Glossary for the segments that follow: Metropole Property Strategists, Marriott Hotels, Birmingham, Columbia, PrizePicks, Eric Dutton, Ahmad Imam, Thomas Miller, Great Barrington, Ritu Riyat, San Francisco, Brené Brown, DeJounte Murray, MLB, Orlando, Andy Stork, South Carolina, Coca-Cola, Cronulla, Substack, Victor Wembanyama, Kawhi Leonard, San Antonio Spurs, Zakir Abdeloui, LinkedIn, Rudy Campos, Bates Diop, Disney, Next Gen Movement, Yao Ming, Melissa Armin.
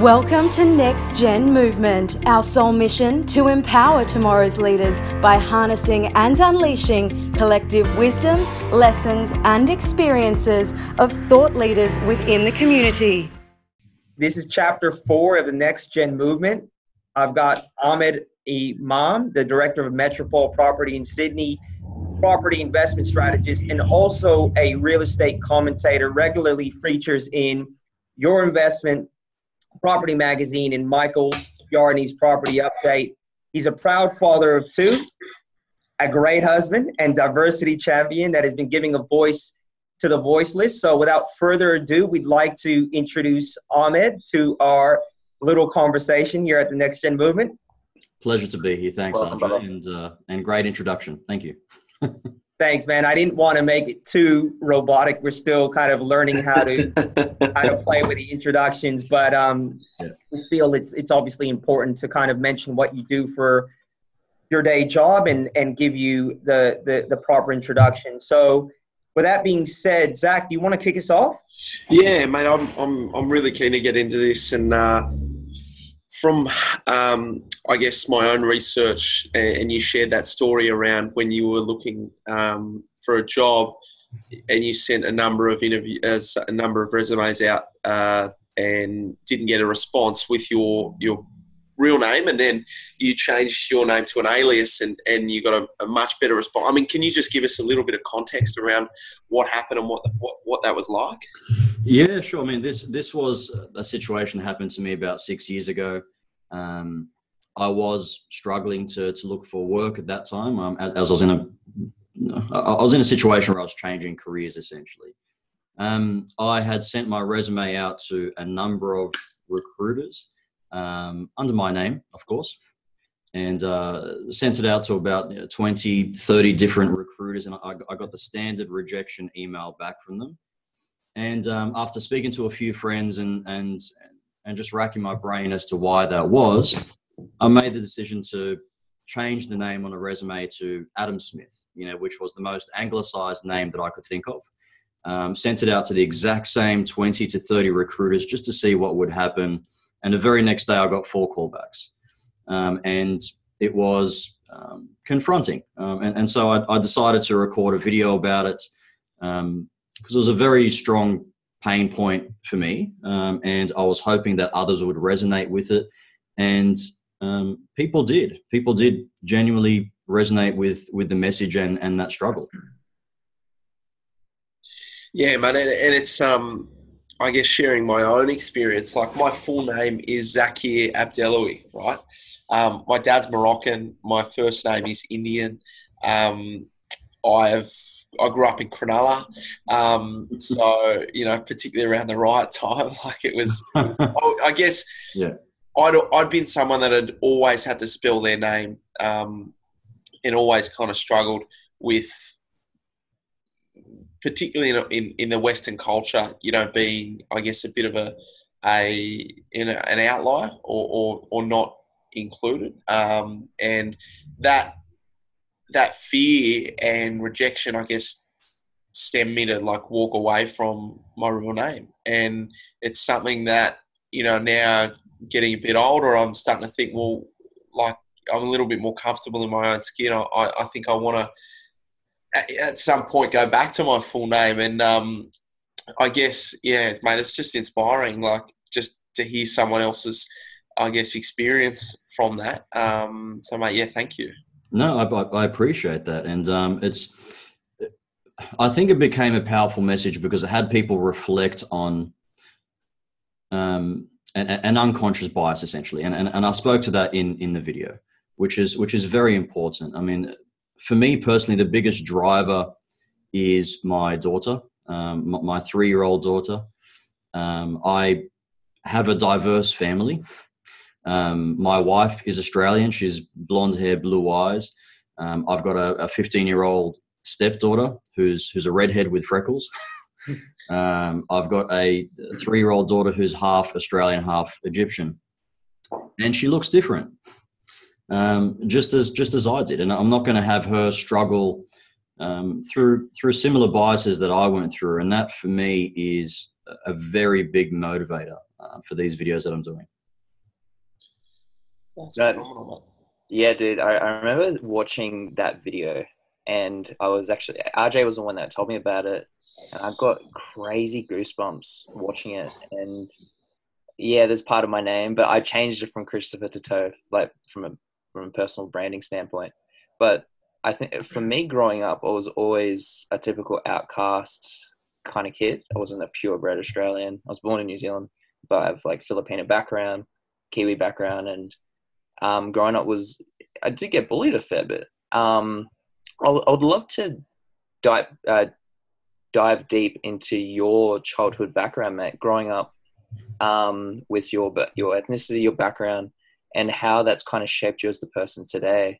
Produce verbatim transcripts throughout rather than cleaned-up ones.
Welcome to Next Gen Movement, our sole mission to empower tomorrow's leaders by harnessing and unleashing collective wisdom, lessons and experiences of thought leaders within the community. This is chapter four of the Next Gen Movement. I've got Ahmad Imam, the director of Metropole Property in Sydney, property investment strategist, and also a real estate commentator, regularly features in Your Investment Property magazine and Michael Yarney's Property Update. He's a proud father of two, a great husband, and diversity champion that has been giving a voice to the voiceless. So without further ado, we'd like to introduce Ahmad to our little conversation here at the Next Gen Movement. Pleasure to be here. Thanks, Welcome, Andre, brother. and uh, and great introduction. Thank you. Thanks, man. I didn't want to make it too robotic. We're still kind of learning how to how to play with the introductions, but um, yeah. we feel it's it's obviously important to kind of mention what you do for your day job and and give you the the, the proper introduction. So, with that being said, Zach, do you want to kick us off? Yeah, mate. I'm I'm I'm really keen to get into this, and uh, from um, I guess my own research, and you shared that story around when you were looking um, for a job, and you sent a number of interviews, a number of resumes out, uh, and didn't get a response with your your real name, and then you changed your name to an alias, and, and you got a, a much better response. I mean, can you just give us a little bit of context around what happened and what what, what that was like? Yeah, sure. I mean, this this was a situation that happened to me about six years ago. Um, I was struggling to to look for work at that time. Um, as, as I was in a, I was in a situation where I was changing careers essentially. Um, I had sent my resume out to a number of recruiters um, under my name, of course, and uh, sent it out to about you know, twenty, thirty different recruiters, and I, I got the standard rejection email back from them. And um, after speaking to a few friends and and and just racking my brain as to why that was, I made the decision to change the name on a resume to Adam Smith, you know, which was the most anglicized name that I could think of. Um, sent it out to the exact same twenty to thirty recruiters just to see what would happen. And the very next day, I got four callbacks. Um, and it was um, confronting. Um, and, and so I, I decided to record a video about it um, because it was a very strong pain point for me. Um, and I was hoping that others would resonate with it. And um, people did. People did genuinely resonate with, with the message and, and that struggle. Yeah, man. And it's, um, I guess, sharing my own experience. Like, my full name is Zakir Abdeloui, right? Um, my dad's Moroccan. My first name is Indian. Um, I've I grew up in Cronulla, um, so, you know, particularly around the right time, like it was, it was I guess, yeah. I'd, I'd been someone that had always had to spell their name um, and always kind of struggled with, particularly in, in, in the Western culture, you know, being, I guess, a bit of a, a, in a an outlier or, or, or not included. Um, and that... that fear and rejection, I guess, stemmed me to like walk away from my real name. And it's something that, you know, now getting a bit older, I'm starting to think, well, like, I'm a little bit more comfortable in my own skin. I, I think I want to at, at some point go back to my full name. And um, I guess, yeah, mate, it's just inspiring, like, just to hear someone else's, I guess, experience from that. Um, so, mate, yeah, thank you. No, I, I appreciate that. And um, it's, I think it became a powerful message because it had people reflect on um, an, an unconscious bias, essentially. And, and and I spoke to that in in the video, which is which is very important. I mean, for me personally, the biggest driver is my daughter, um, my three-year-old daughter. Um, I have a diverse family. Um, my wife is Australian. She's blonde hair, blue eyes. Um, I've got a fifteen-year-old stepdaughter who's who's a redhead with freckles. um, I've got a three-year-old daughter who's half Australian, half Egyptian, and she looks different, um, just as just as I did. And I'm not going to have her struggle um, through through similar biases that I went through. And that for me is a very big motivator. uh, for these videos that I'm doing. That's that, phenomenal. Yeah, dude. I, I remember watching that video, and I was actually, R J was the one that told me about it, and I got crazy goosebumps watching it. And yeah, there's part of my name, but I changed it from Christopher to Tove, like from a, from a personal branding standpoint. But I think for me growing up, I was always a typical outcast kind of kid. I wasn't a purebred Australian. I was born in New Zealand, but I have like Filipino background, Kiwi background. And um, growing up was, I did get bullied a fair bit. Um, I would love to dive, uh, dive deep into your childhood background, mate, growing up um, with your, your ethnicity, your background, and how that's kind of shaped you as the person today.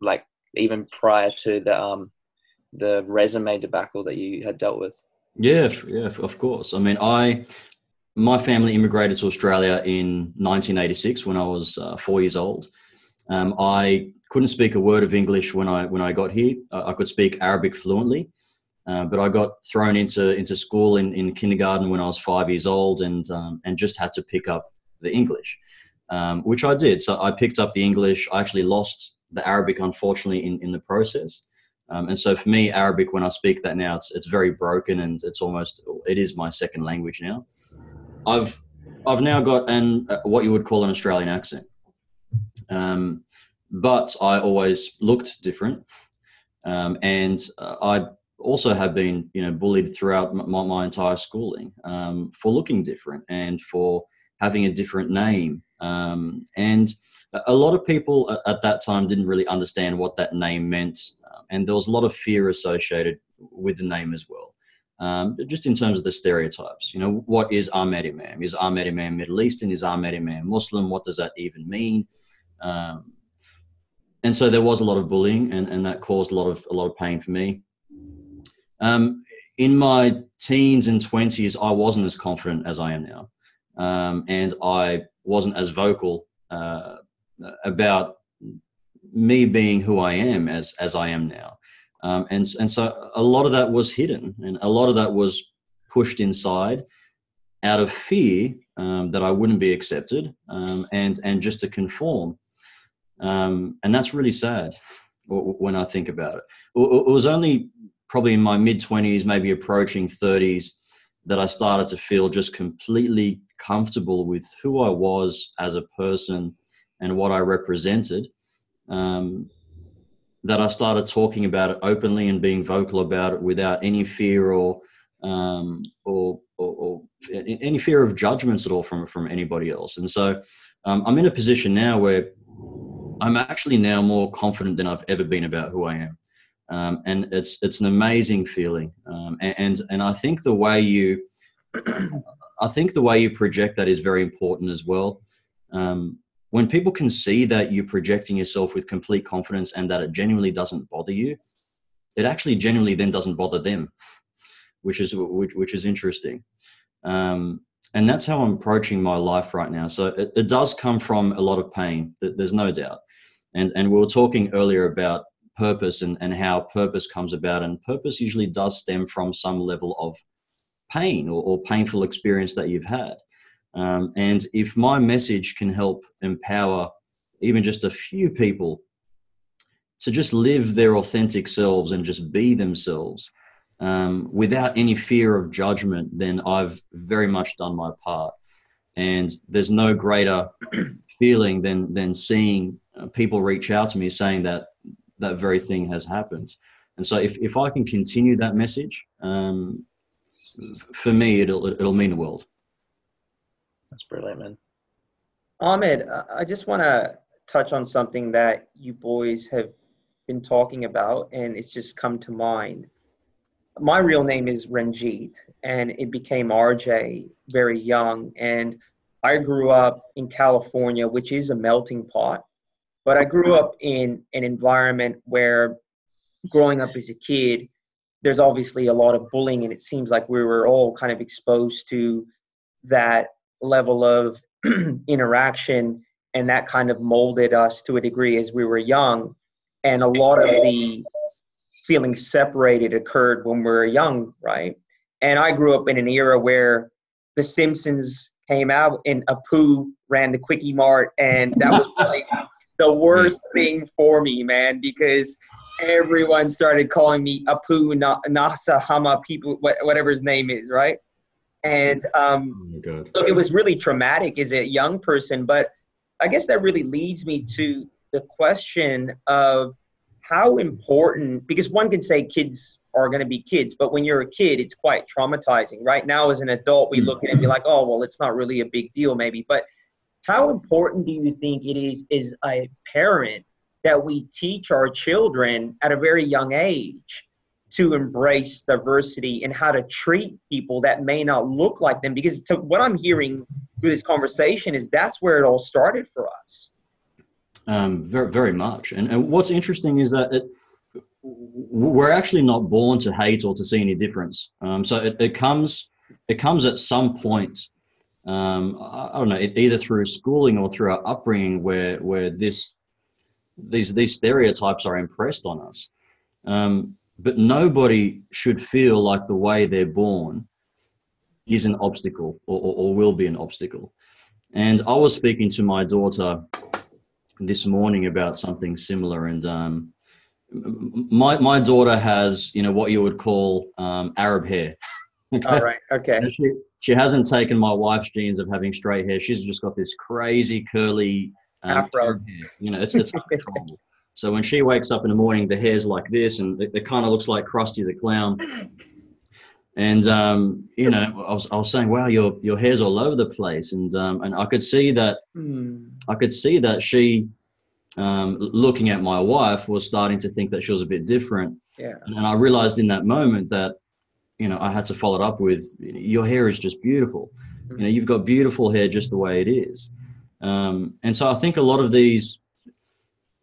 Like even prior to the, um, the resume debacle that you had dealt with. Yeah. Yeah, of course. I mean, I, my family immigrated to Australia in nineteen eighty-six when I was uh, four years old. Um, I couldn't speak a word of English when I, when I got here. I, I could speak Arabic fluently, uh, but I got thrown into, into school in, in kindergarten when I was five years old and, um, and just had to pick up the English, um, which I did. So I picked up the English. I actually lost the Arabic, unfortunately, in, in the process. Um, and so for me, Arabic, when I speak that now, it's, it's very broken, and it's almost, it is my second language now. I've, I've now got an, uh, what you would call an Australian accent. Um, but I always looked different. Um, and uh, I also have been, you know, bullied throughout my, my entire schooling, um, for looking different and for having a different name. Um, and a lot of people at that time didn't really understand what that name meant. Um, and there was a lot of fear associated with the name as well. Um, just in terms of the stereotypes, you know, what is Ahmad Imam? Is Ahmad Imam Middle Eastern? Is Ahmad Imam Muslim? What does that even mean? Um, and so there was a lot of bullying, and, and that caused a lot of, a lot of pain for me. Um, in my teens and twenties, I wasn't as confident as I am now. Um, and I wasn't as vocal uh, about me being who I am as as I am now. Um, and, and so a lot of that was hidden, and a lot of that was pushed inside out of fear um, that I wouldn't be accepted um, and, and just to conform. Um, and that's really sad when I think about it. It was only probably in my mid-twenties, maybe approaching thirties, that I started to feel just completely comfortable with who I was as a person and what I represented, um, that I started talking about it openly and being vocal about it without any fear or, um, or, or, or any fear of judgments at all from, from anybody else. And so um, I'm in a position now where I'm actually now more confident than I've ever been about who I am. Um, and it's, it's an amazing feeling. Um, and, and, and I think the way you, I think the way you project that is very important as well. Um, when people can see that you're projecting yourself with complete confidence and that it genuinely doesn't bother you, it actually genuinely then doesn't bother them, which is, which, which is interesting. Um, and that's how I'm approaching my life right now. So it, it does come from a lot of pain. There's no doubt. And, and we were talking earlier about purpose and, and how purpose comes about, and purpose usually does stem from some level of pain or, or painful experience that you've had. Um, and if my message can help empower even just a few people to just live their authentic selves and just be themselves um, without any fear of judgment, then I've very much done my part. And there's no greater feeling than, than seeing people reach out to me saying that that very thing has happened. And so if, if I can continue that message, um, for me, it'll, it'll mean the world. That's brilliant, man. Ahmad, I just want to touch on something that you boys have been talking about, and it's just come to mind. My real name is Ranjit, and it became R J very young. And I grew up in California, which is a melting pot. But I grew up in an environment where growing up as a kid, there's obviously a lot of bullying, and it seems like we were all kind of exposed to that level of interaction, and that kind of molded us to a degree as we were young. And a lot of the feeling separated occurred when we were young, right? And I grew up in an era where The Simpsons came out and Apu ran the Quickie Mart, and that was really the worst thing for me, man, because everyone started calling me Apu Na- Nasa Hama, people, wh- whatever his name is, right? And um, oh look, it was really traumatic as a young person, but I guess that really leads me to the question of how important, because one can say kids are going to be kids, but when you're a kid, it's quite traumatizing. Right now, as an adult, we look at it and be like, oh, well, it's not really a big deal maybe. But how important do you think it is as a parent that we teach our children at a very young age to embrace diversity and how to treat people that may not look like them? Because to what I'm hearing through this conversation is that's where it all started for us. Um, very, very much. And, and what's interesting is that it, we're actually not born to hate or to see any difference. Um, so it, it comes, it comes at some point. Um, I, I don't know, it, either through schooling or through our upbringing, where where this, these these stereotypes are impressed on us. Um, but nobody should feel like the way they're born is an obstacle or, or, or will be an obstacle. And I was speaking to my daughter this morning about something similar, and um, my my daughter has, you know, what you would call um, Arab hair. Okay? All right. Okay. She, she hasn't taken my wife's genes of having straight hair. She's just got this crazy curly um, afro. Arab hair. You know, it's it's uncontrollable. So when she wakes up in the morning, the hair's like this, and it, it kind of looks like Krusty the Clown. And um, you know, I was I was saying, wow, your your hair's all over the place, and um, and I could see that mm. I could see that she, um, looking at my wife, was starting to think that she was a bit different. Yeah. And, and I realized in that moment that, you know, I had to follow it up with, your hair is just beautiful. Mm. You know, you've got beautiful hair just the way it is. Um, and so I think a lot of these,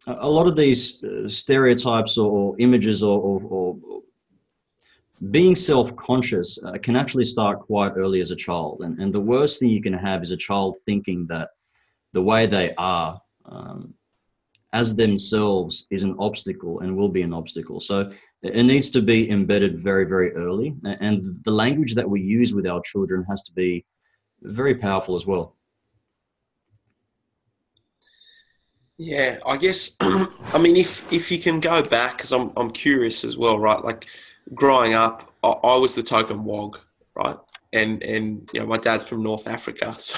a lot of these stereotypes or images or, or, or being self-conscious uh, can actually start quite early as a child. And, and the worst thing you can have is a child thinking that the way they are um, as themselves is an obstacle and will be an obstacle. So it needs to be embedded very, very early. And the language that we use with our children has to be very powerful as well. Yeah, I guess, I mean, if, if you can go back, because I'm, I'm curious as well, right? Like, growing up, I was the token wog, right? And, and, you know, my dad's from North Africa. So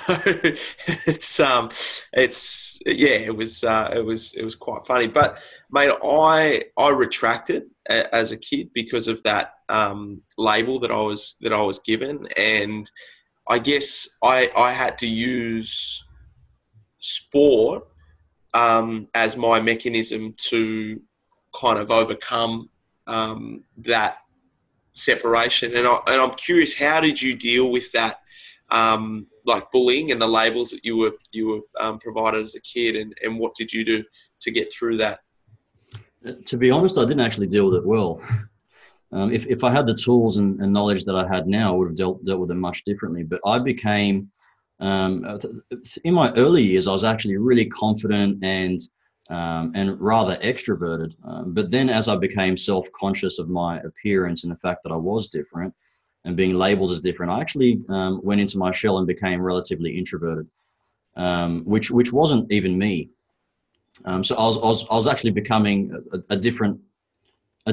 it's, um, it's, yeah, it was, uh, it was, it was quite funny, but mate, I, I retracted a, as a kid because of that, um, label that I was, that I was given. And I guess I, I had to use sport, um, as my mechanism to kind of overcome Um, that separation. And, I, and I'm curious, how did you deal with that, um, like bullying and the labels that you were you were um, provided as a kid, and, and what did you do to get through that? To be honest, I didn't actually deal with it well. Um, if, if I had the tools and, and knowledge that I had now, I would have dealt, dealt with it much differently. But I became, um, in my early years, I was actually really confident and Um, and rather extroverted. Um, but then as I became self-conscious of my appearance and the fact that I was different and being labeled as different, I actually um, went into my shell and became relatively introverted, um, which which wasn't even me. Um, so I was, I was I was actually becoming a, a different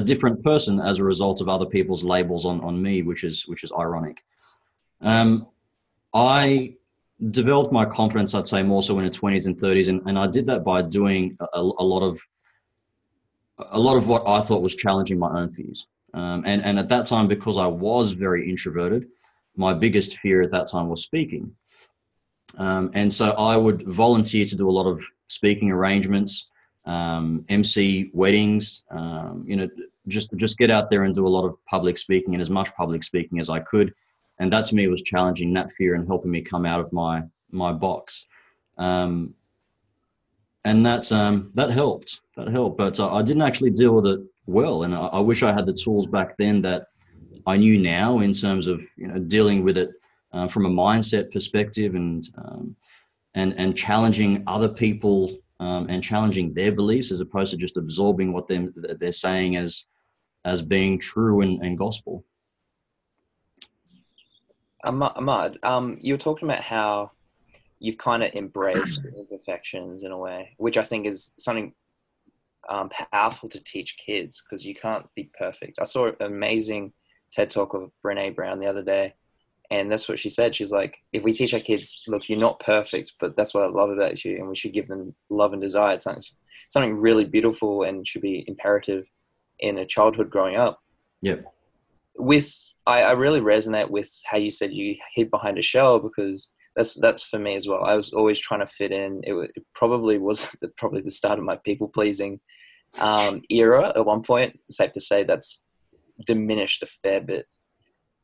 a different person as a result of other people's labels on, on me, which is which is ironic. Um, I... developed my confidence, I'd say, more so in the twenties and thirties, and, and I did that by doing a, a lot of a lot of what I thought was challenging my own fears. Um, and and at that time, because I was very introverted, my biggest fear at that time was speaking. Um, and so I would volunteer to do a lot of speaking arrangements, um, M C weddings, um, you know, just just get out there and do a lot of public speaking and as much public speaking as I could. And that to me was challenging that fear and helping me come out of my my box, um, and that um, that helped. That helped, but I, I didn't actually deal with it well, and I, I wish I had the tools back then that I knew now in terms of, you know, dealing with it uh, from a mindset perspective and um, and and challenging other people um, and challenging their beliefs as opposed to just absorbing what they they're saying as as being true and, and gospel. Ahmad, um, you were talking about how you've kind of embraced imperfections in a way, which I think is something um, powerful to teach kids, because you can't be perfect. I saw an amazing TED Talk of Brené Brown the other day, and that's what she said. She's like, if we teach our kids, look, you're not perfect, but that's what I love about you, and we should give them love and desire. It's something, something really beautiful and should be imperative in a childhood growing up. Yeah. With, I, I really resonate with how you said you hid behind a shell, because that's that's for me as well. I was always trying to fit in. It, it probably was the, probably the start of my people pleasing um, era at one point. It's safe to say that's diminished a fair bit.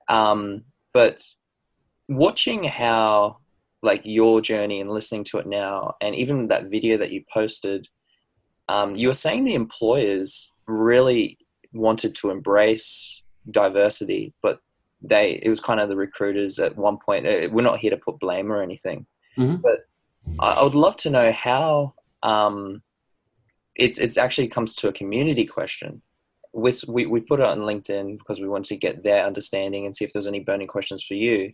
Um, but watching how, like, your journey and listening to it now, and even that video that you posted, um, you were saying the employers really wanted to embrace diversity, but they it was kind of the recruiters at one point. We're not here to put blame or anything, mm-hmm. but I would love to know how um it's it's actually comes to a community question. With we, we put it on LinkedIn because we wanted to get their understanding and see if there's any burning questions for you.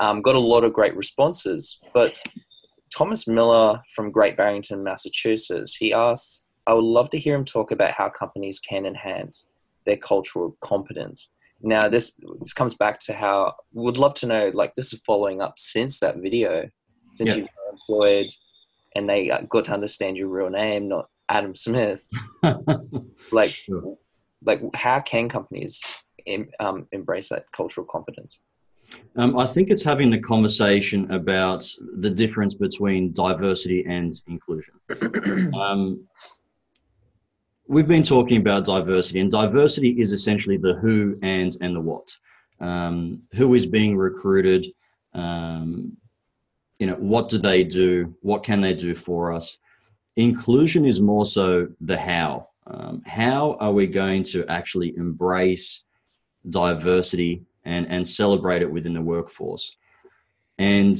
Um got a lot of great responses, but Thomas Miller from Great Barrington, Massachusetts, he asks, I would love to hear him talk about how companies can enhance their cultural competence. Now, this this comes back to how would love to know, like, this is following up since that video, since yeah. you were employed and they got to understand your real name, not Adam Smith. like, sure. like, how can companies em, um, embrace that cultural competence? Um, I think it's having the conversation about the difference between diversity and inclusion. um, We've been talking about diversity, and diversity is essentially the who and and the what. Um, who is being recruited? Um, you know, what do they do? What can they do for us? Inclusion is more so the how. Um, how are we going to actually embrace diversity and and celebrate it within the workforce? And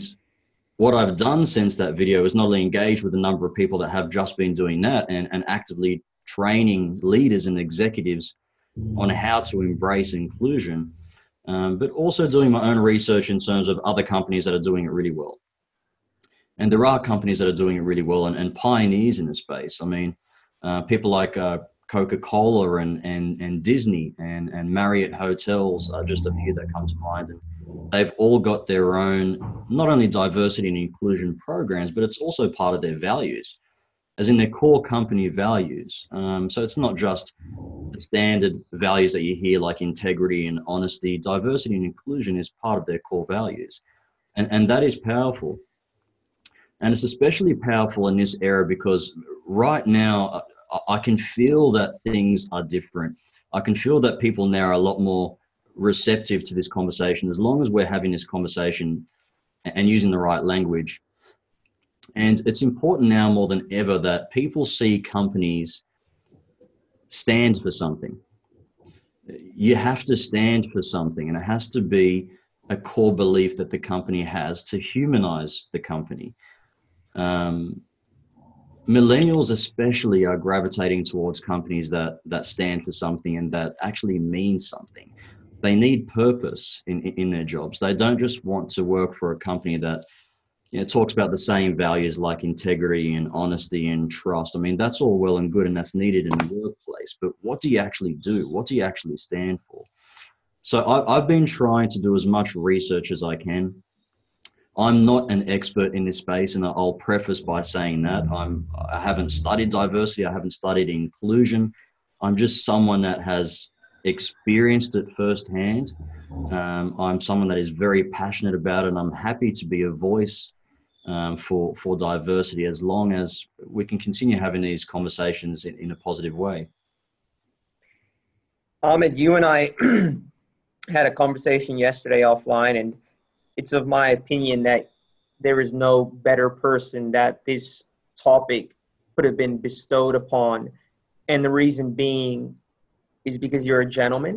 what I've done since that video is not only engage with a number of people that have just been doing that and and actively training leaders and executives on how to embrace inclusion, um, but also doing my own research in terms of other companies that are doing it really well. And there are companies that are doing it really well and, and pioneers in the space. I mean, uh, people like uh, Coca-Cola and, and, and Disney and, and Marriott Hotels are just a few that come to mind. And they've all got their own, not only diversity and inclusion programs, but it's also part of their values, as in their core company values. Um, so it's not just the standard values that you hear, like integrity and honesty. Diversity and inclusion is part of their core values. And, and that is powerful. And it's especially powerful in this era because right now I, I can feel that things are different. I can feel that people now are a lot more receptive to this conversation, as long as we're having this conversation and using the right language. And it's important now more than ever that people see companies stand for something. You have to stand for something, and it has to be a core belief that the company has to humanize the company. Um, millennials especially are gravitating towards companies that, that stand for something and that actually mean something. They need purpose in, in their jobs. They don't just want to work for a company that, you know, it talks about the same values like integrity and honesty and trust. I mean, that's all well and good, and that's needed in the workplace. But what do you actually do? What do you actually stand for? So I, I've been trying to do as much research as I can. I'm not an expert in this space, and I'll preface by saying that I'm, I haven't studied diversity. I haven't studied inclusion. I'm just someone that has experienced it firsthand. Um, I'm someone that is very passionate about it, and I'm happy to be a voice Um, for for diversity, as long as we can continue having these conversations in, in a positive way. Ahmad, you and I had a conversation yesterday offline, and it's of my opinion that there is no better person that this topic could have been bestowed upon. And the reason being is because you're a gentleman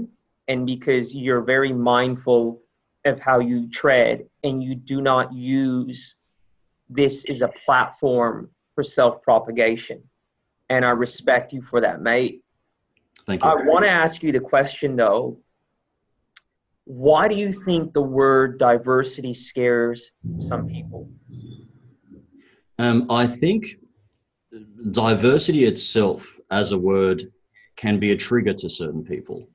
and because you're very mindful of how you tread, and you do not use this is a platform for self-propagation. And I respect you for that, mate. Thank you. I want to ask you the question, though. Why do you think the word diversity scares some people? Um, I think diversity itself as a word can be a trigger to certain people.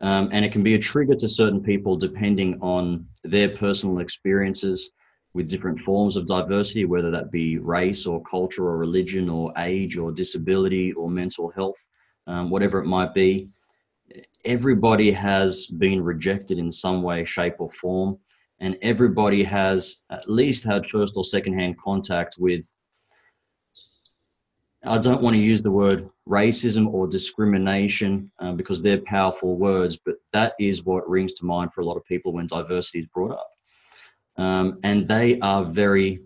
Um, and it can be a trigger to certain people depending on their personal experiences with different forms of diversity, whether that be race or culture or religion or age or disability or mental health, um, whatever it might be. Everybody has been rejected in some way, shape or form, and everybody has at least had first or secondhand contact with, I don't want to use the word racism or discrimination um, because they're powerful words, but that is what rings to mind for a lot of people when diversity is brought up. Um, and they are very,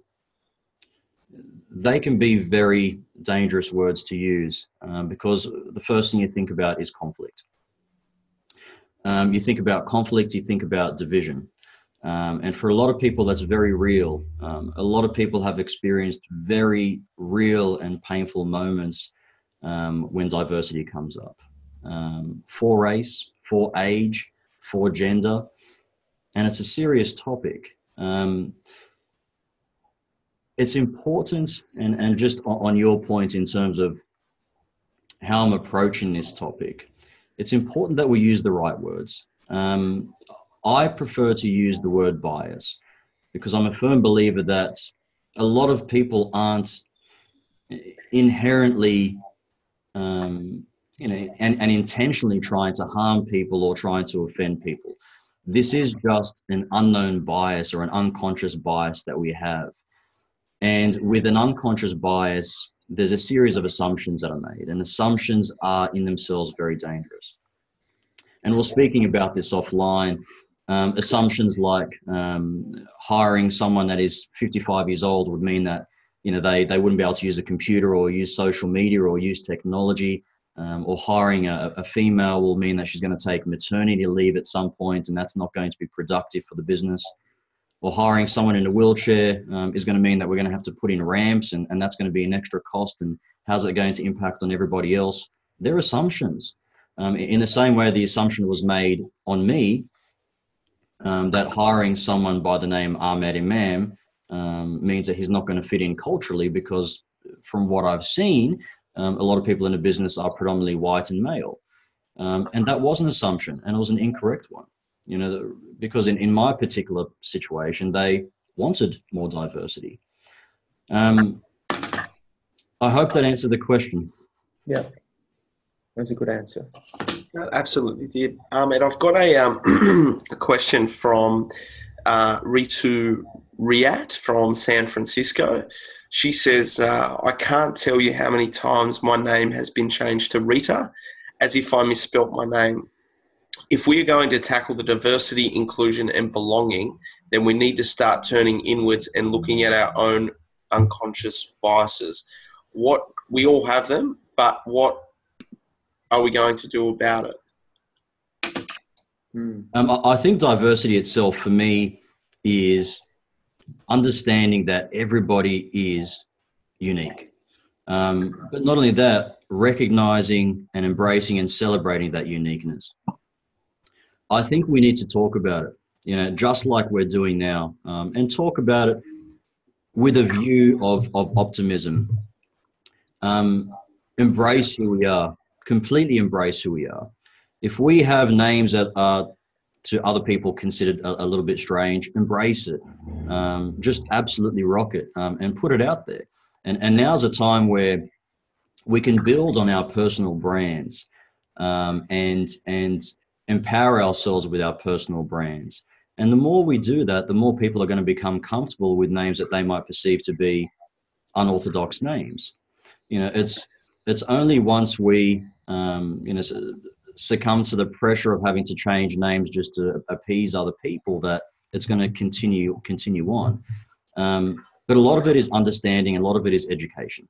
they can be very dangerous words to use um, because the first thing you think about is conflict. Um, you think about conflict, you think about division. Um, and for a lot of people, that's very real. Um, a lot of people have experienced very real and painful moments um, when diversity comes up. Um, for race, for age, for gender. And it's a serious topic. Um, it's important, and, and just on your point in terms of how I'm approaching this topic, it's important that we use the right words. Um, I prefer to use the word bias because I'm a firm believer that a lot of people aren't inherently, um, you know, and, and intentionally trying to harm people or trying to offend people. This is just an unknown bias or an unconscious bias that we have. And with an unconscious bias, there's a series of assumptions that are made, and assumptions are in themselves very dangerous. And we're speaking about this offline. Um, assumptions like um, hiring someone that is fifty-five years old would mean that, you know, they, they wouldn't be able to use a computer or use social media or use technology, um, or hiring a, a female will mean that she's going to take maternity leave at some point, and that's not going to be productive for the business. Or hiring someone in a wheelchair um, is going to mean that we're going to have to put in ramps, and, and that's going to be an extra cost, and how's it going to impact on everybody else? They're assumptions. Um, in the same way the assumption was made on me um, that hiring someone by the name Ahmad Imam um, means that he's not going to fit in culturally because from what I've seen, um, a lot of people in the business are predominantly white and male. Um, and that was an assumption, and it was an incorrect one. You know, because in, in my particular situation, they wanted more diversity. Um, I hope that answered the question. Yeah, that's a good answer. That absolutely did. Um, and I've got a, um, a question from uh, Ritu Riyat from San Francisco. She says, uh, I can't tell you how many times my name has been changed to Rita, as if I misspelt my name. If we're going to tackle the diversity, inclusion and belonging, then we need to start turning inwards and looking at our own unconscious biases. What we all have them, but what are we going to do about it? Um, I think diversity itself for me is understanding that everybody is unique. Um, but not only that, recognizing and embracing and celebrating that uniqueness. I think we need to talk about it, you know, just like we're doing now, um, and talk about it with a view of, of optimism. Um, embrace who we are, completely embrace who we are. If we have names that are to other people considered a, a little bit strange, embrace it. Um, just absolutely rock it um, and put it out there. And, and now's a time where we can build on our personal brands um, and, and, empower ourselves with our personal brands. And the more we do that, the more people are going to become comfortable with names that they might perceive to be unorthodox names. You know, it's it's only once we, um, you know, succumb to the pressure of having to change names just to appease other people that it's going to continue, continue on. Um, but a lot of it is understanding, a lot of it is education.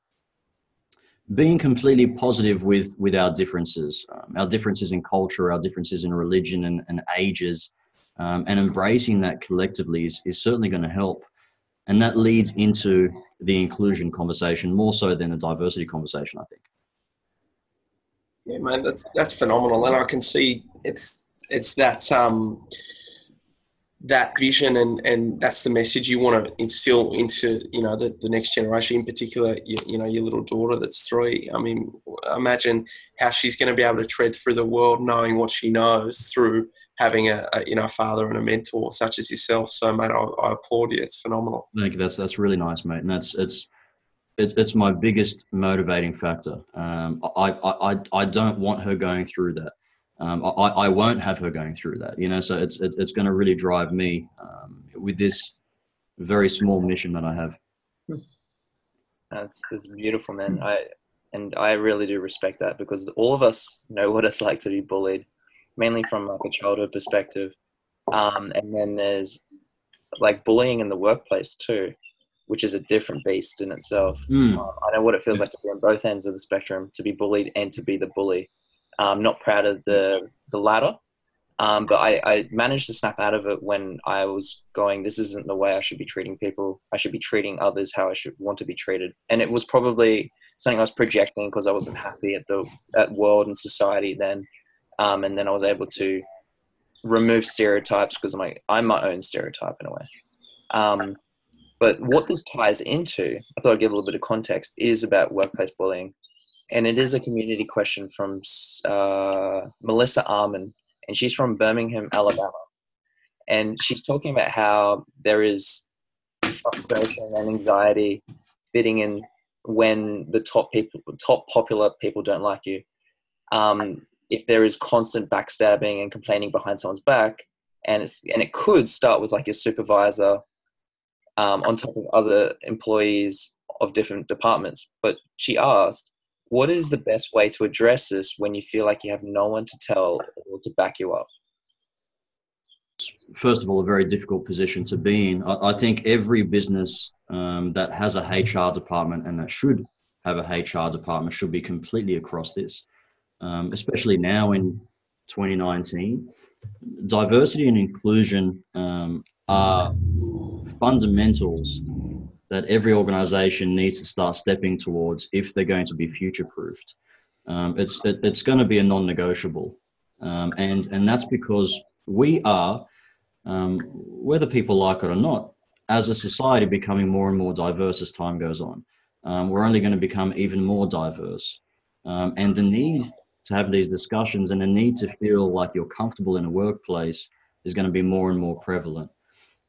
Being completely positive with, with our differences, um, our differences in culture, our differences in religion and, and ages, um, and embracing that collectively is, is certainly going to help. And that leads into the inclusion conversation more so than the diversity conversation, I think. Yeah, man, that's that's phenomenal. And I can see it's it's that um, that vision, and, and that's the message you want to instill into, you know, the, the next generation, in particular, you, you know, your little daughter that's three. I mean, imagine how she's going to be able to tread through the world knowing what she knows through having a, a you know, father and a mentor such as yourself. So, mate, I, I applaud you. It's phenomenal. Thank you. That's, that's really nice, mate. And that's, it's, it's, it's my biggest motivating factor. Um, I, I, I don't want her going through that. Um, I, I won't have her going through that, you know, so it's, it's, it's going to really drive me um, with this very small mission that I have. That's, that's beautiful, man. I, and I really do respect that, because all of us know what it's like to be bullied, mainly from like a childhood perspective. Um, and then there's like bullying in the workplace too, which is a different beast in itself. Mm. Um, I know what it feels like to be on both ends of the spectrum, to be bullied and to be the bully. I'm not proud of the the latter, um, but I, I managed to snap out of it when I was going, this isn't the way I should be treating people. I should be treating others how I should want to be treated. And it was probably something I was projecting because I wasn't happy at the at world and society then. Um, and then I was able to remove stereotypes because I'm like, I'm my own stereotype in a way. Um, but what this ties into, I thought I'd give a little bit of context, is about workplace bullying. And it is a community question from uh, Melissa Armin, and she's from Birmingham, Alabama. And she's talking about how there is frustration and anxiety fitting in when the top people, top popular people don't like you. Um, if there is constant backstabbing and complaining behind someone's back, and it's, and it could start with like your supervisor um, on top of other employees of different departments. But she asked, what is the best way to address this when you feel like you have no one to tell or to back you up? First of all, a very difficult position to be in. I, I think every business um, that has a H R department and that should have a H R department should be completely across this, um, especially now in twenty nineteen. Diversity and inclusion um, are fundamentals that every organization needs to start stepping towards if they're going to be future-proofed. Um, it's it, it's going to be a non-negotiable. Um, and, and that's because we are, um, whether people like it or not, as a society becoming more and more diverse as time goes on. Um, we're only going to become even more diverse. Um, and the need to have these discussions and the need to feel like you're comfortable in a workplace is going to be more and more prevalent.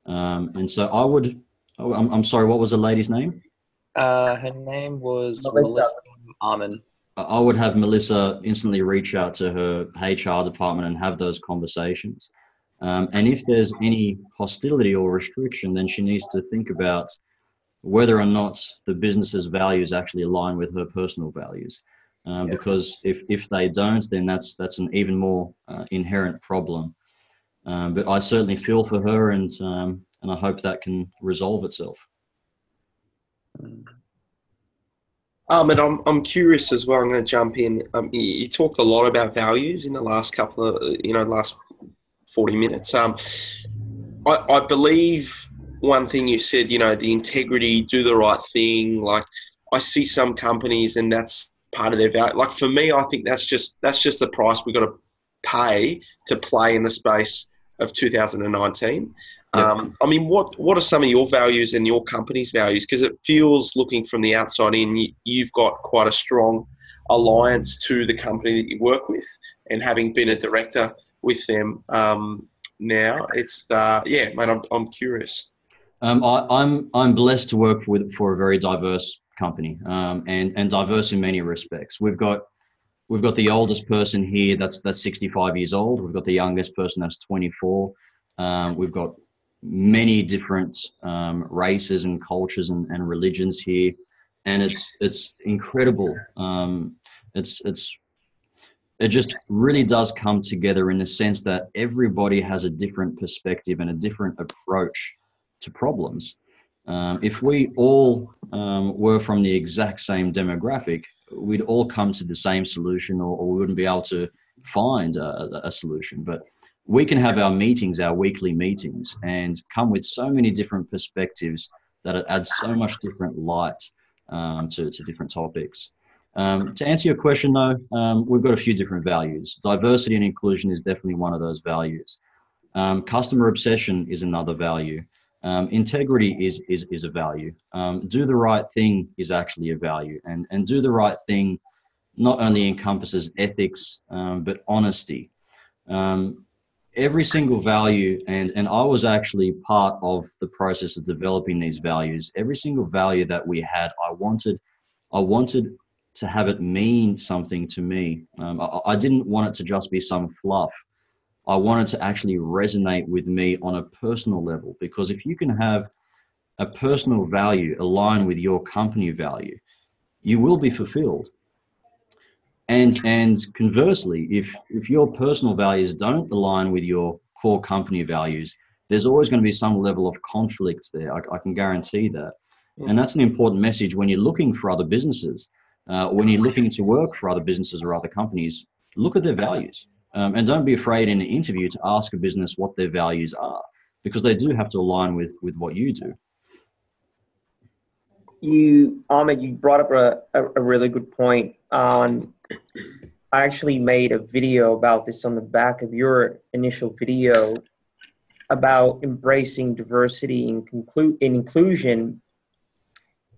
Um, and so I would... Oh, I'm, I'm sorry, what was the lady's name? Uh, her name was Melissa, Melissa Armin. I would have Melissa instantly reach out to her H R department and have those conversations. Um, and if there's any hostility or restriction, then she needs to think about whether or not the business's values actually align with her personal values. Um, yeah. Because if, if they don't, then that's, that's an even more uh, inherent problem. Um, but I certainly feel for her, and... Um, And I hope that can resolve itself. Um, and I'm I'm curious as well. I'm going to jump in. Um, you, you talked a lot about values in the last couple of, you know, last forty minutes. Um, I, I believe one thing you said, you know, the integrity, do the right thing. Like, I see some companies, and that's part of their value. Like, for me, I think that's just that's just the price we've got to pay to play in the space of two thousand nineteen. Yep. Um, I mean, what, what are some of your values and your company's values? Because it feels, looking from the outside in, you, you've got quite a strong alliance to the company that you work with, and having been a director with them um, now, it's uh, yeah, mate. I'm I'm curious. Um, I, I'm I'm blessed to work with for a very diverse company, um, and and diverse in many respects. We've got we've got the oldest person here that's that's sixty-five years old. We've got the youngest person that's twenty-four. Um, we've got many different um, races and cultures and, and religions here. And it's, it's incredible. Um, it's, it's, it just really does come together in the sense that everybody has a different perspective and a different approach to problems. Um, if we all um, were from the exact same demographic, we'd all come to the same solution, or, or we wouldn't be able to find a, a solution. But we can have our meetings, our weekly meetings, and come with so many different perspectives that it adds so much different light um, to, to different topics. Um, to answer your question, though, um, we've got a few different values. Diversity and inclusion is definitely one of those values. Um, customer obsession is another value. Um, integrity is, is, is a value. Um, do the right thing is actually a value. And, and do the right thing not only encompasses ethics, um, but honesty. Um, every single value, and, and I was actually part of the process of developing these values. Every single value that we had, I wanted, I wanted to have it mean something to me. Um, I, I didn't want it to just be some fluff. I wanted to actually resonate with me on a personal level, because if you can have a personal value align with your company value, you will be fulfilled. And and conversely, if, if your personal values don't align with your core company values, there's always going to be some level of conflict there. I, I can guarantee that. Yeah. And that's an important message when you're looking for other businesses, uh, when you're looking to work for other businesses or other companies. Look at their values. Um, and don't be afraid in an interview to ask a business what their values are, because they do have to align with, with what you do. You, Ahmad, you brought up a, a really good point. On, I actually made a video about this on the back of your initial video about embracing diversity and, conclu- and inclusion,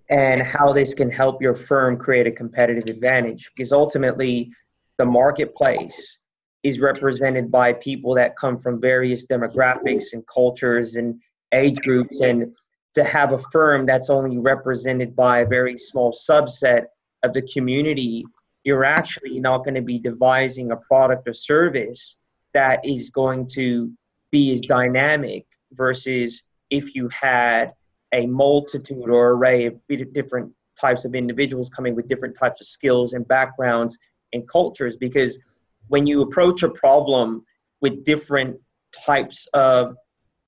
and how this can help your firm create a competitive advantage, because ultimately the marketplace is represented by people that come from various demographics and cultures and age groups, and to have a firm that's only represented by a very small subset of the community, you're actually not going to be devising a product or service that is going to be as dynamic versus if you had a multitude or array of different types of individuals coming with different types of skills and backgrounds and cultures. Because when you approach a problem with different types of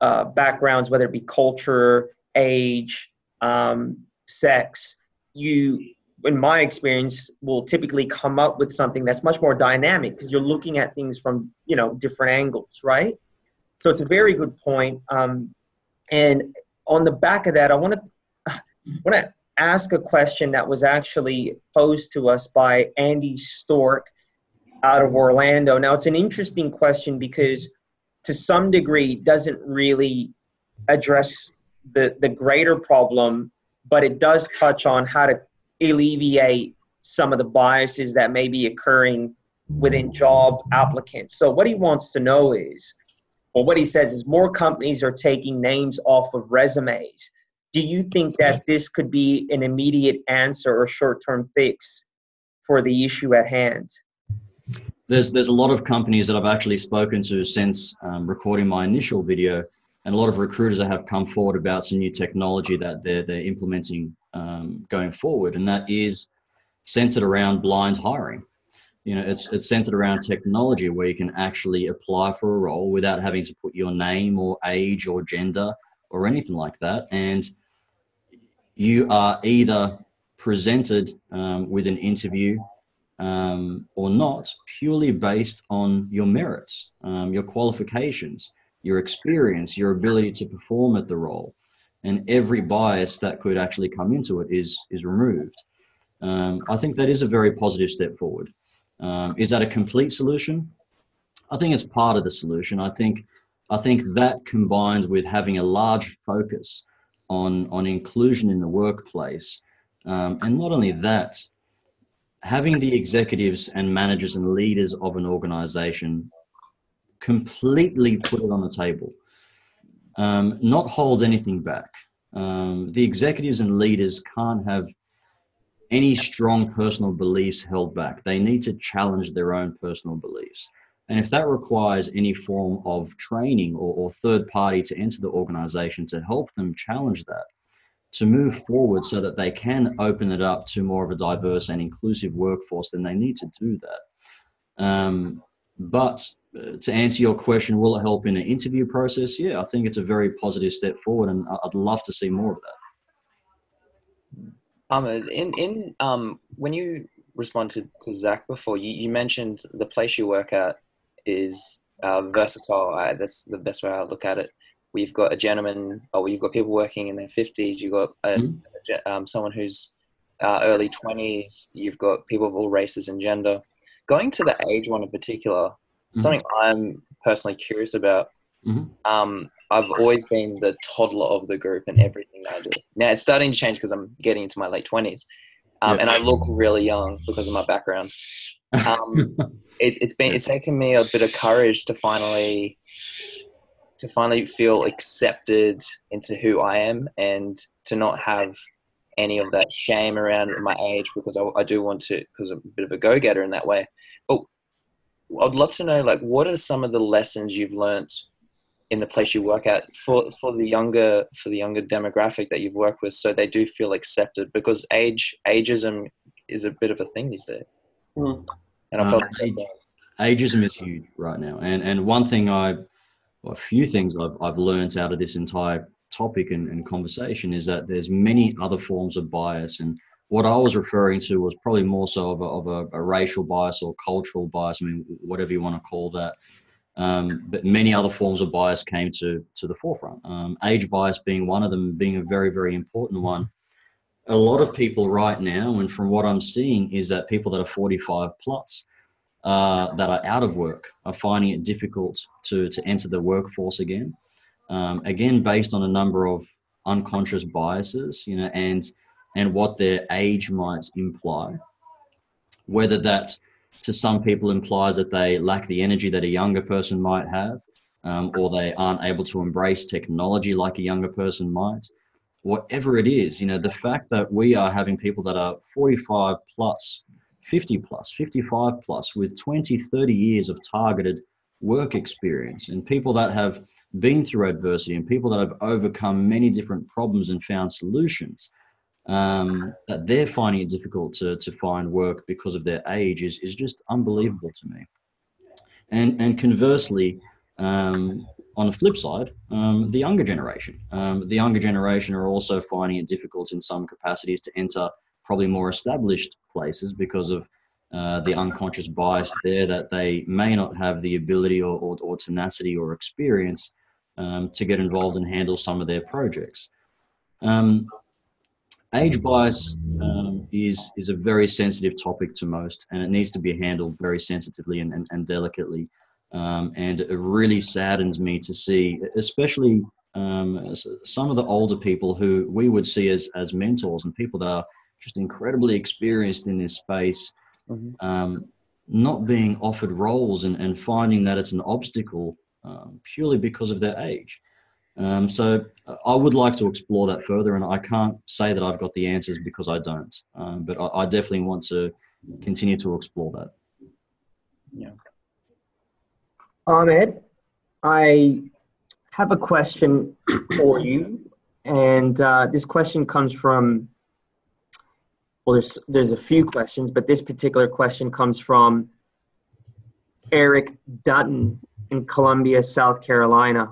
uh, backgrounds, whether it be culture, age, um, sex, you, in my experience, will typically come up with something that's much more dynamic, because you're looking at things from, you know, different angles, right? So it's a very good point. Um, and on the back of that, I want to want to ask a question that was actually posed to us by Andy Stork out of Orlando. Now, it's an interesting question, because to some degree it doesn't really address the, the greater problem, but it does touch on how to alleviate some of the biases that may be occurring within job applicants. So what he wants to know is, or what he says is, more companies are taking names off of resumes. Do you think that this could be an immediate answer or short-term fix for the issue at hand? There's there's a lot of companies that I've actually spoken to since um, recording my initial video, and a lot of recruiters that have come forward about some new technology that they're they're implementing um, going forward, and that is centered around blind hiring. You know, it's it's centered around technology where you can actually apply for a role without having to put your name or age or gender or anything like that, and you are either presented um, with an interview Um, or not, purely based on your merits, um, your qualifications, your experience, your ability to perform at the role. And every bias that could actually come into it is is removed. Um, I think that is a very positive step forward. Um, is that a complete solution? I think it's part of the solution. I think I think that, combined with having a large focus on, on inclusion in the workplace, um, and not only that, having the executives and managers and leaders of an organization completely put it on the table, um, not hold anything back. Um, the executives and leaders can't have any strong personal beliefs held back. They need to challenge their own personal beliefs. And if that requires any form of training or, or third party to enter the organization to help them challenge that, to move forward so that they can open it up to more of a diverse and inclusive workforce, then they need to do that. Um, but to answer your question, will it help in the interview process? Yeah, I think it's a very positive step forward, and I'd love to see more of that. Um, in, in, um, when you responded to Zach before, you, you mentioned the place you work at is uh, versatile. I, that's the best way I look at it. We've got a gentleman, or you've got people working in their fifties. You've got a, mm-hmm. um, someone who's uh, early twenties. You've got people of all races and gender. Going to the age one in particular, mm-hmm. something I'm personally curious about Mm-hmm. Um, I've always been the toddler of the group in everything that I do. Now it's starting to change because I'm getting into my late twenties, um, yeah. and I look really young because of my background. Um, it, it's been it's taken me a bit of courage to finally to finally feel accepted into who I am, and to not have any of that shame around my age, because I, I do want to, because I'm a bit of a go-getter in that way. But I'd love to know, like, what are some of the lessons you've learnt in the place you work at for, for the younger, for the younger demographic that you've worked with, so they do feel accepted, because age, ageism is a bit of a thing these days. Mm. And I felt um, age, ageism is huge right now. And, and one thing I, well, a few things I've, I've learnt out of this entire topic and, and conversation is that there's many other forms of bias, and what I was referring to was probably more so of a, of a, a racial bias or cultural bias, I mean, whatever you want to call that. Um, but many other forms of bias came to, to the forefront. Um, age bias being one of them, being a very, very important one. A lot of people right now, and from what I'm seeing, is that people that are forty-five plus uh, that are out of work are finding it difficult to, to enter the workforce again. Um, again, based on a number of unconscious biases, you know, and and what their age might imply, whether that to some people implies that they lack the energy that a younger person might have, um, or they aren't able to embrace technology like a younger person might, whatever it is, you know, the fact that we are having people that are forty-five plus, fifty plus, fifty-five plus with twenty, thirty years of targeted work experience, and people that have been through adversity, and people that have overcome many different problems and found solutions, um, that they're finding it difficult to, to find work because of their age is, is just unbelievable to me. And, and conversely, um, on the flip side, um, the younger generation, um, the younger generation are also finding it difficult in some capacities to enter probably more established places because of Uh, the unconscious bias there, that they may not have the ability or, or, or tenacity or experience um, to get involved and handle some of their projects. Um, age bias um, is is a very sensitive topic to most, and it needs to be handled very sensitively and, and, and delicately. Um, and it really saddens me to see, especially um, some of the older people who we would see as, as mentors and people that are just incredibly experienced in this space, Mm-hmm. Um, not being offered roles and, and finding that it's an obstacle um, purely because of their age. Um, so I would like to explore that further, and I can't say that I've got the answers because I don't. Um, but I, I definitely want to continue to explore that. Yeah. Ahmed, I have a question for you, and uh, this question comes from Well, there's there's a few questions, but this particular question comes from Eric Dutton in Columbia, South Carolina.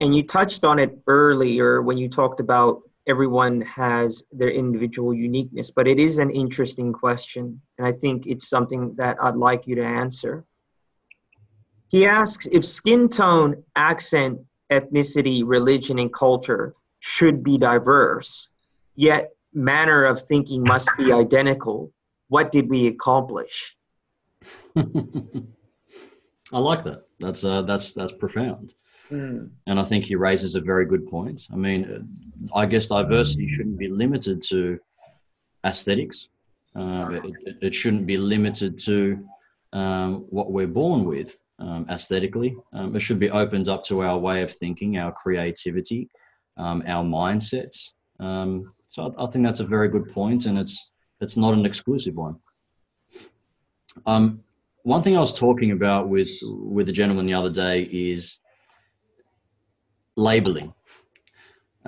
And you touched on it earlier when you talked about everyone has their individual uniqueness, but it is an interesting question, and I think it's something that I'd like you to answer. He asks if skin tone, accent, ethnicity, religion, and culture should be diverse, yet manner of thinking must be identical. What did we accomplish? I like that. That's uh, that's that's profound, mm. and I think he raises a very good point. I mean, I guess diversity shouldn't be limited to aesthetics. Uh, it, it shouldn't be limited to um, what we're born with um, aesthetically. Um, it should be opened up to our way of thinking, our creativity, um, our mindsets. Um, So I think that's a very good point, and it's it's not an exclusive one. Um, one thing I was talking about with with a gentleman the other day is labeling,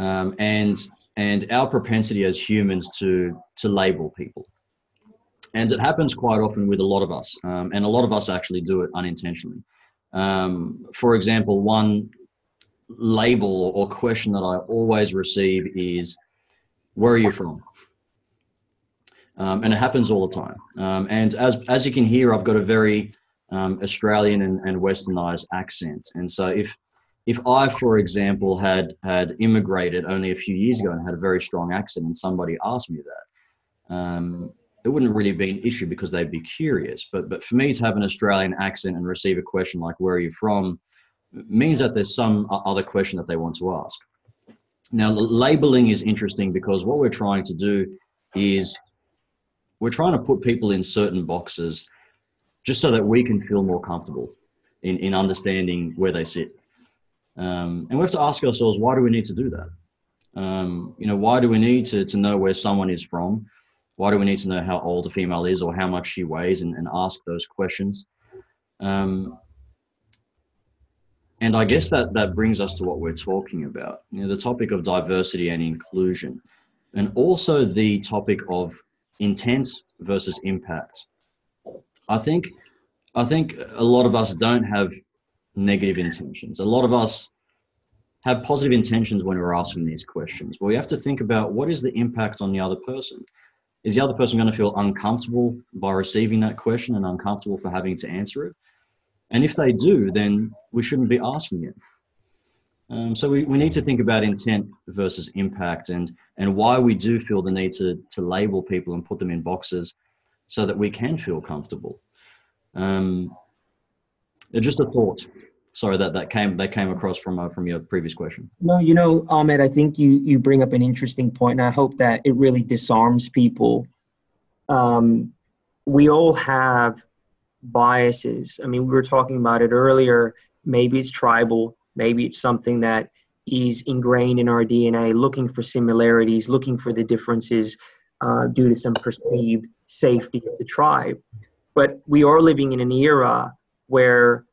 um, and and our propensity as humans to to label people, and it happens quite often with a lot of us, um, and a lot of us actually do it unintentionally. Um, for example, one label or question that I always receive is, "Where are you from?" Um, and it happens all the time. Um, and as as you can hear, I've got a very um, Australian and, and Westernized accent. And so if if I, for example, had had immigrated only a few years ago and had a very strong accent, and somebody asked me that, um, it wouldn't really be an issue because they'd be curious. But but for me to have an Australian accent and receive a question like, "Where are you from?" means that there's some other question that they want to ask. Now, labeling is interesting because what we're trying to do is we're trying to put people in certain boxes just so that we can feel more comfortable in, in understanding where they sit. Um, and we have to ask ourselves, why do we need to do that? Um, you know, why do we need to, to know where someone is from? Why do we need to know how old a female is or how much she weighs, and, and ask those questions? Um, and I guess that, that brings us to what we're talking about, you know, the topic of diversity and inclusion, and also the topic of intent versus impact. I think, I think a lot of us don't have negative intentions. A lot of us have positive intentions when we're asking these questions, but we have to think about, what is the impact on the other person? Is the other person going to feel uncomfortable by receiving that question and uncomfortable for having to answer it? And if they do, then we shouldn't be asking it. Um, so we, we need to think about intent versus impact, and, and why we do feel the need to, to label people and put them in boxes so that we can feel comfortable. Um, just a thought. Sorry, that, that came that came across from uh, from your previous question. No, you know, Ahmed, I think you, you bring up an interesting point, and I hope that it really disarms people. Um, we all have biases. I mean, we were talking about it earlier. Maybe it's tribal. Maybe it's something that is ingrained in our D N A, looking for similarities, looking for the differences uh, due to some perceived safety of the tribe. But we are living in an era where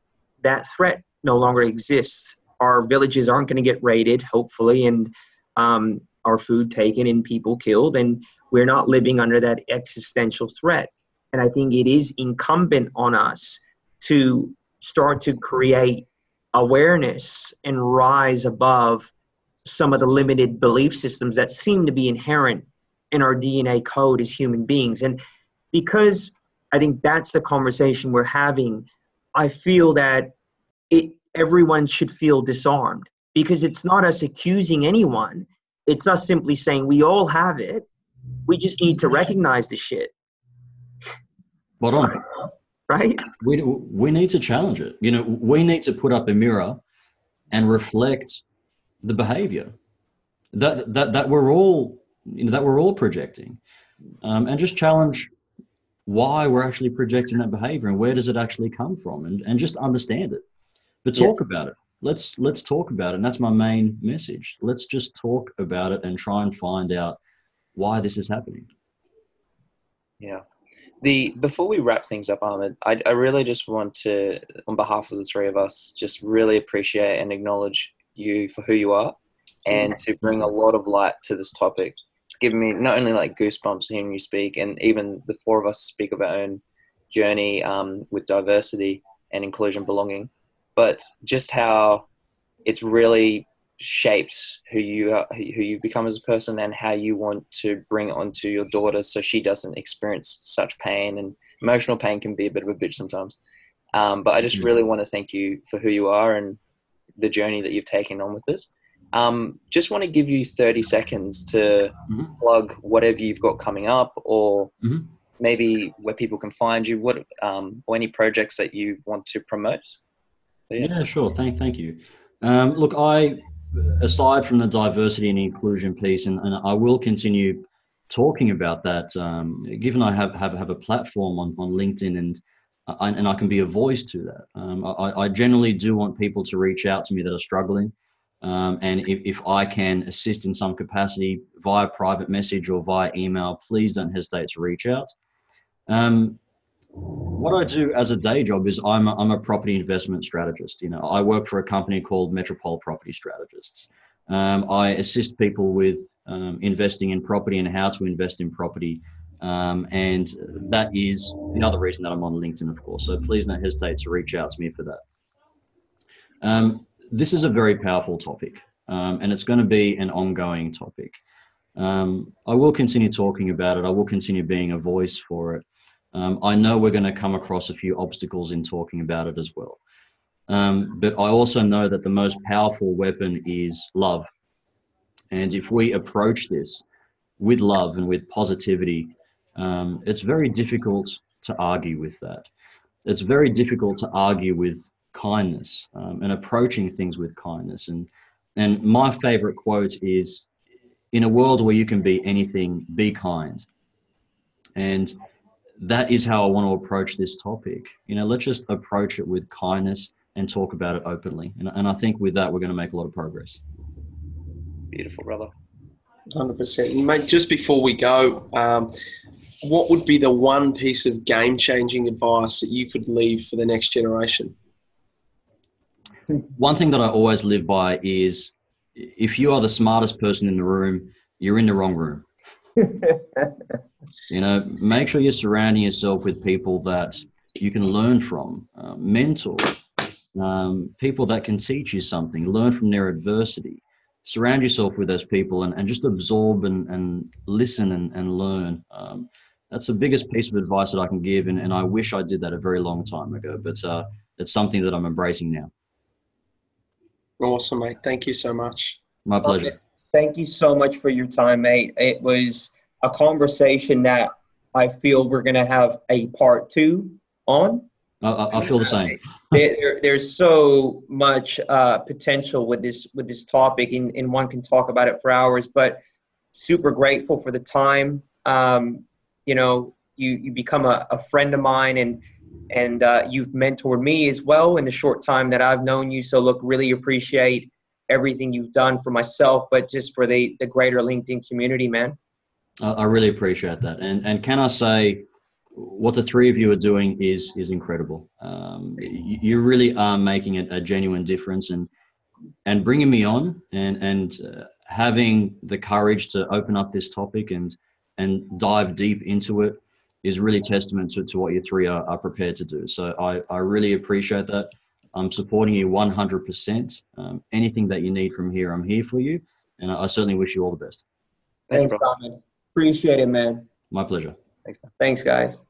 that threat no longer exists. Our villages aren't going to get raided, hopefully, and um, our food taken and people killed, and we're not living under that existential threat. And I think it is incumbent on us to start to create awareness and rise above some of the limited belief systems that seem to be inherent in our D N A code as human beings. And because I think that's the conversation we're having, I feel that it, everyone should feel disarmed, because it's not us accusing anyone. It's us simply saying we all have it. We just need to recognize the shit. But on. Right? We we need to challenge it. You know, we need to put up a mirror and reflect the behavior that that that we're all you know, that we're all projecting, um, and just challenge why we're actually projecting that behavior and where does it actually come from, and, and just understand it. But talk yeah. about it. Let's let's talk about it. And that's my main message. Let's just talk about it and try and find out why this is happening. Yeah. The before we wrap things up, Ahmed, I, I really just want to, on behalf of the three of us, just really appreciate and acknowledge you for who you are, and to bring a lot of light to this topic. It's given me not only like goosebumps hearing you speak, and even the four of us speak of our own journey um, with diversity and inclusion, belonging, but just how it's really shaped who you are, who you become as a person, and how you want to bring onto your daughter so she doesn't experience such pain. And emotional pain can be a bit of a bitch sometimes. Um, but I just really want to thank you for who you are and the journey that you've taken on with this. Um, just want to give you thirty seconds to mm-hmm. plug whatever you've got coming up, or mm-hmm. maybe where people can find you, what, um, or any projects that you want to promote. So, yeah. yeah, sure. Thank, thank you. Um, look, I, aside from the diversity and inclusion piece, and, and I will continue talking about that, um, given I have, have, have a platform on, on LinkedIn, and I, and I can be a voice to that. Um, I, I generally do want people to reach out to me that are struggling. Um, and if, if I can assist in some capacity via private message or via email, please don't hesitate to reach out. Um, what I do as a day job is I'm a, I'm a property investment strategist. You know, I work for a company called Metropole Property Strategists. Um, I assist people with um, investing in property and how to invest in property. Um, and that is another reason that I'm on LinkedIn, of course. So please don't hesitate to reach out to me for that. Um, This is a very powerful topic, um, and it's going to be an ongoing topic. Um, I will continue talking about it. I will continue being a voice for it. Um, I know we're going to come across a few obstacles in talking about it as well. Um, but I also know that the most powerful weapon is love. And if we approach this with love and with positivity, um, it's very difficult to argue with that. It's very difficult to argue with kindness um, and approaching things with kindness. And and my favorite quote is, in a world where you can be anything, be kind. And that is how I want to approach this topic. You know, let's just approach it with kindness and talk about it openly. And, and I think with that, we're going to make a lot of progress. Beautiful, brother. one hundred percent. And mate, just before we go, um, what would be the one piece of game-changing advice that you could leave for the next generation? One thing that I always live by is, if you are the smartest person in the room, you're in the wrong room. You know, make sure you're surrounding yourself with people that you can learn from, uh, mentor, um, people that can teach you something, learn from their adversity. Surround yourself with those people and, and just absorb and, and listen and, and learn. Um, that's the biggest piece of advice that I can give. And, and I wish I did that a very long time ago, but uh, it's something that I'm embracing now. Awesome, mate. Thank you so much. My pleasure. Okay. Thank you so much for your time, mate. It was a conversation that I feel we're going to have a part two on. I, I feel the same. there, there's so much uh, potential with this with this topic, and, and one can talk about it for hours. But super grateful for the time. Um, you know, you you become a, a friend of mine, and and uh, you've mentored me as well in the short time that I've known you. So look, really appreciate everything you've done for myself, but just for the the greater LinkedIn community, man. I, I really appreciate that, and and can I say, what the three of you are doing is is incredible. Um, you, you really are making a, a genuine difference, and and bringing me on and and uh, having the courage to open up this topic and and dive deep into it is really testament to, to what you three are, are prepared to do. So I, I really appreciate that. I'm supporting you one hundred percent. Um, anything that you need from here, I'm here for you. And I, I certainly wish you all the best. Thanks, Simon. Appreciate it, man. My pleasure. Thanks, guys.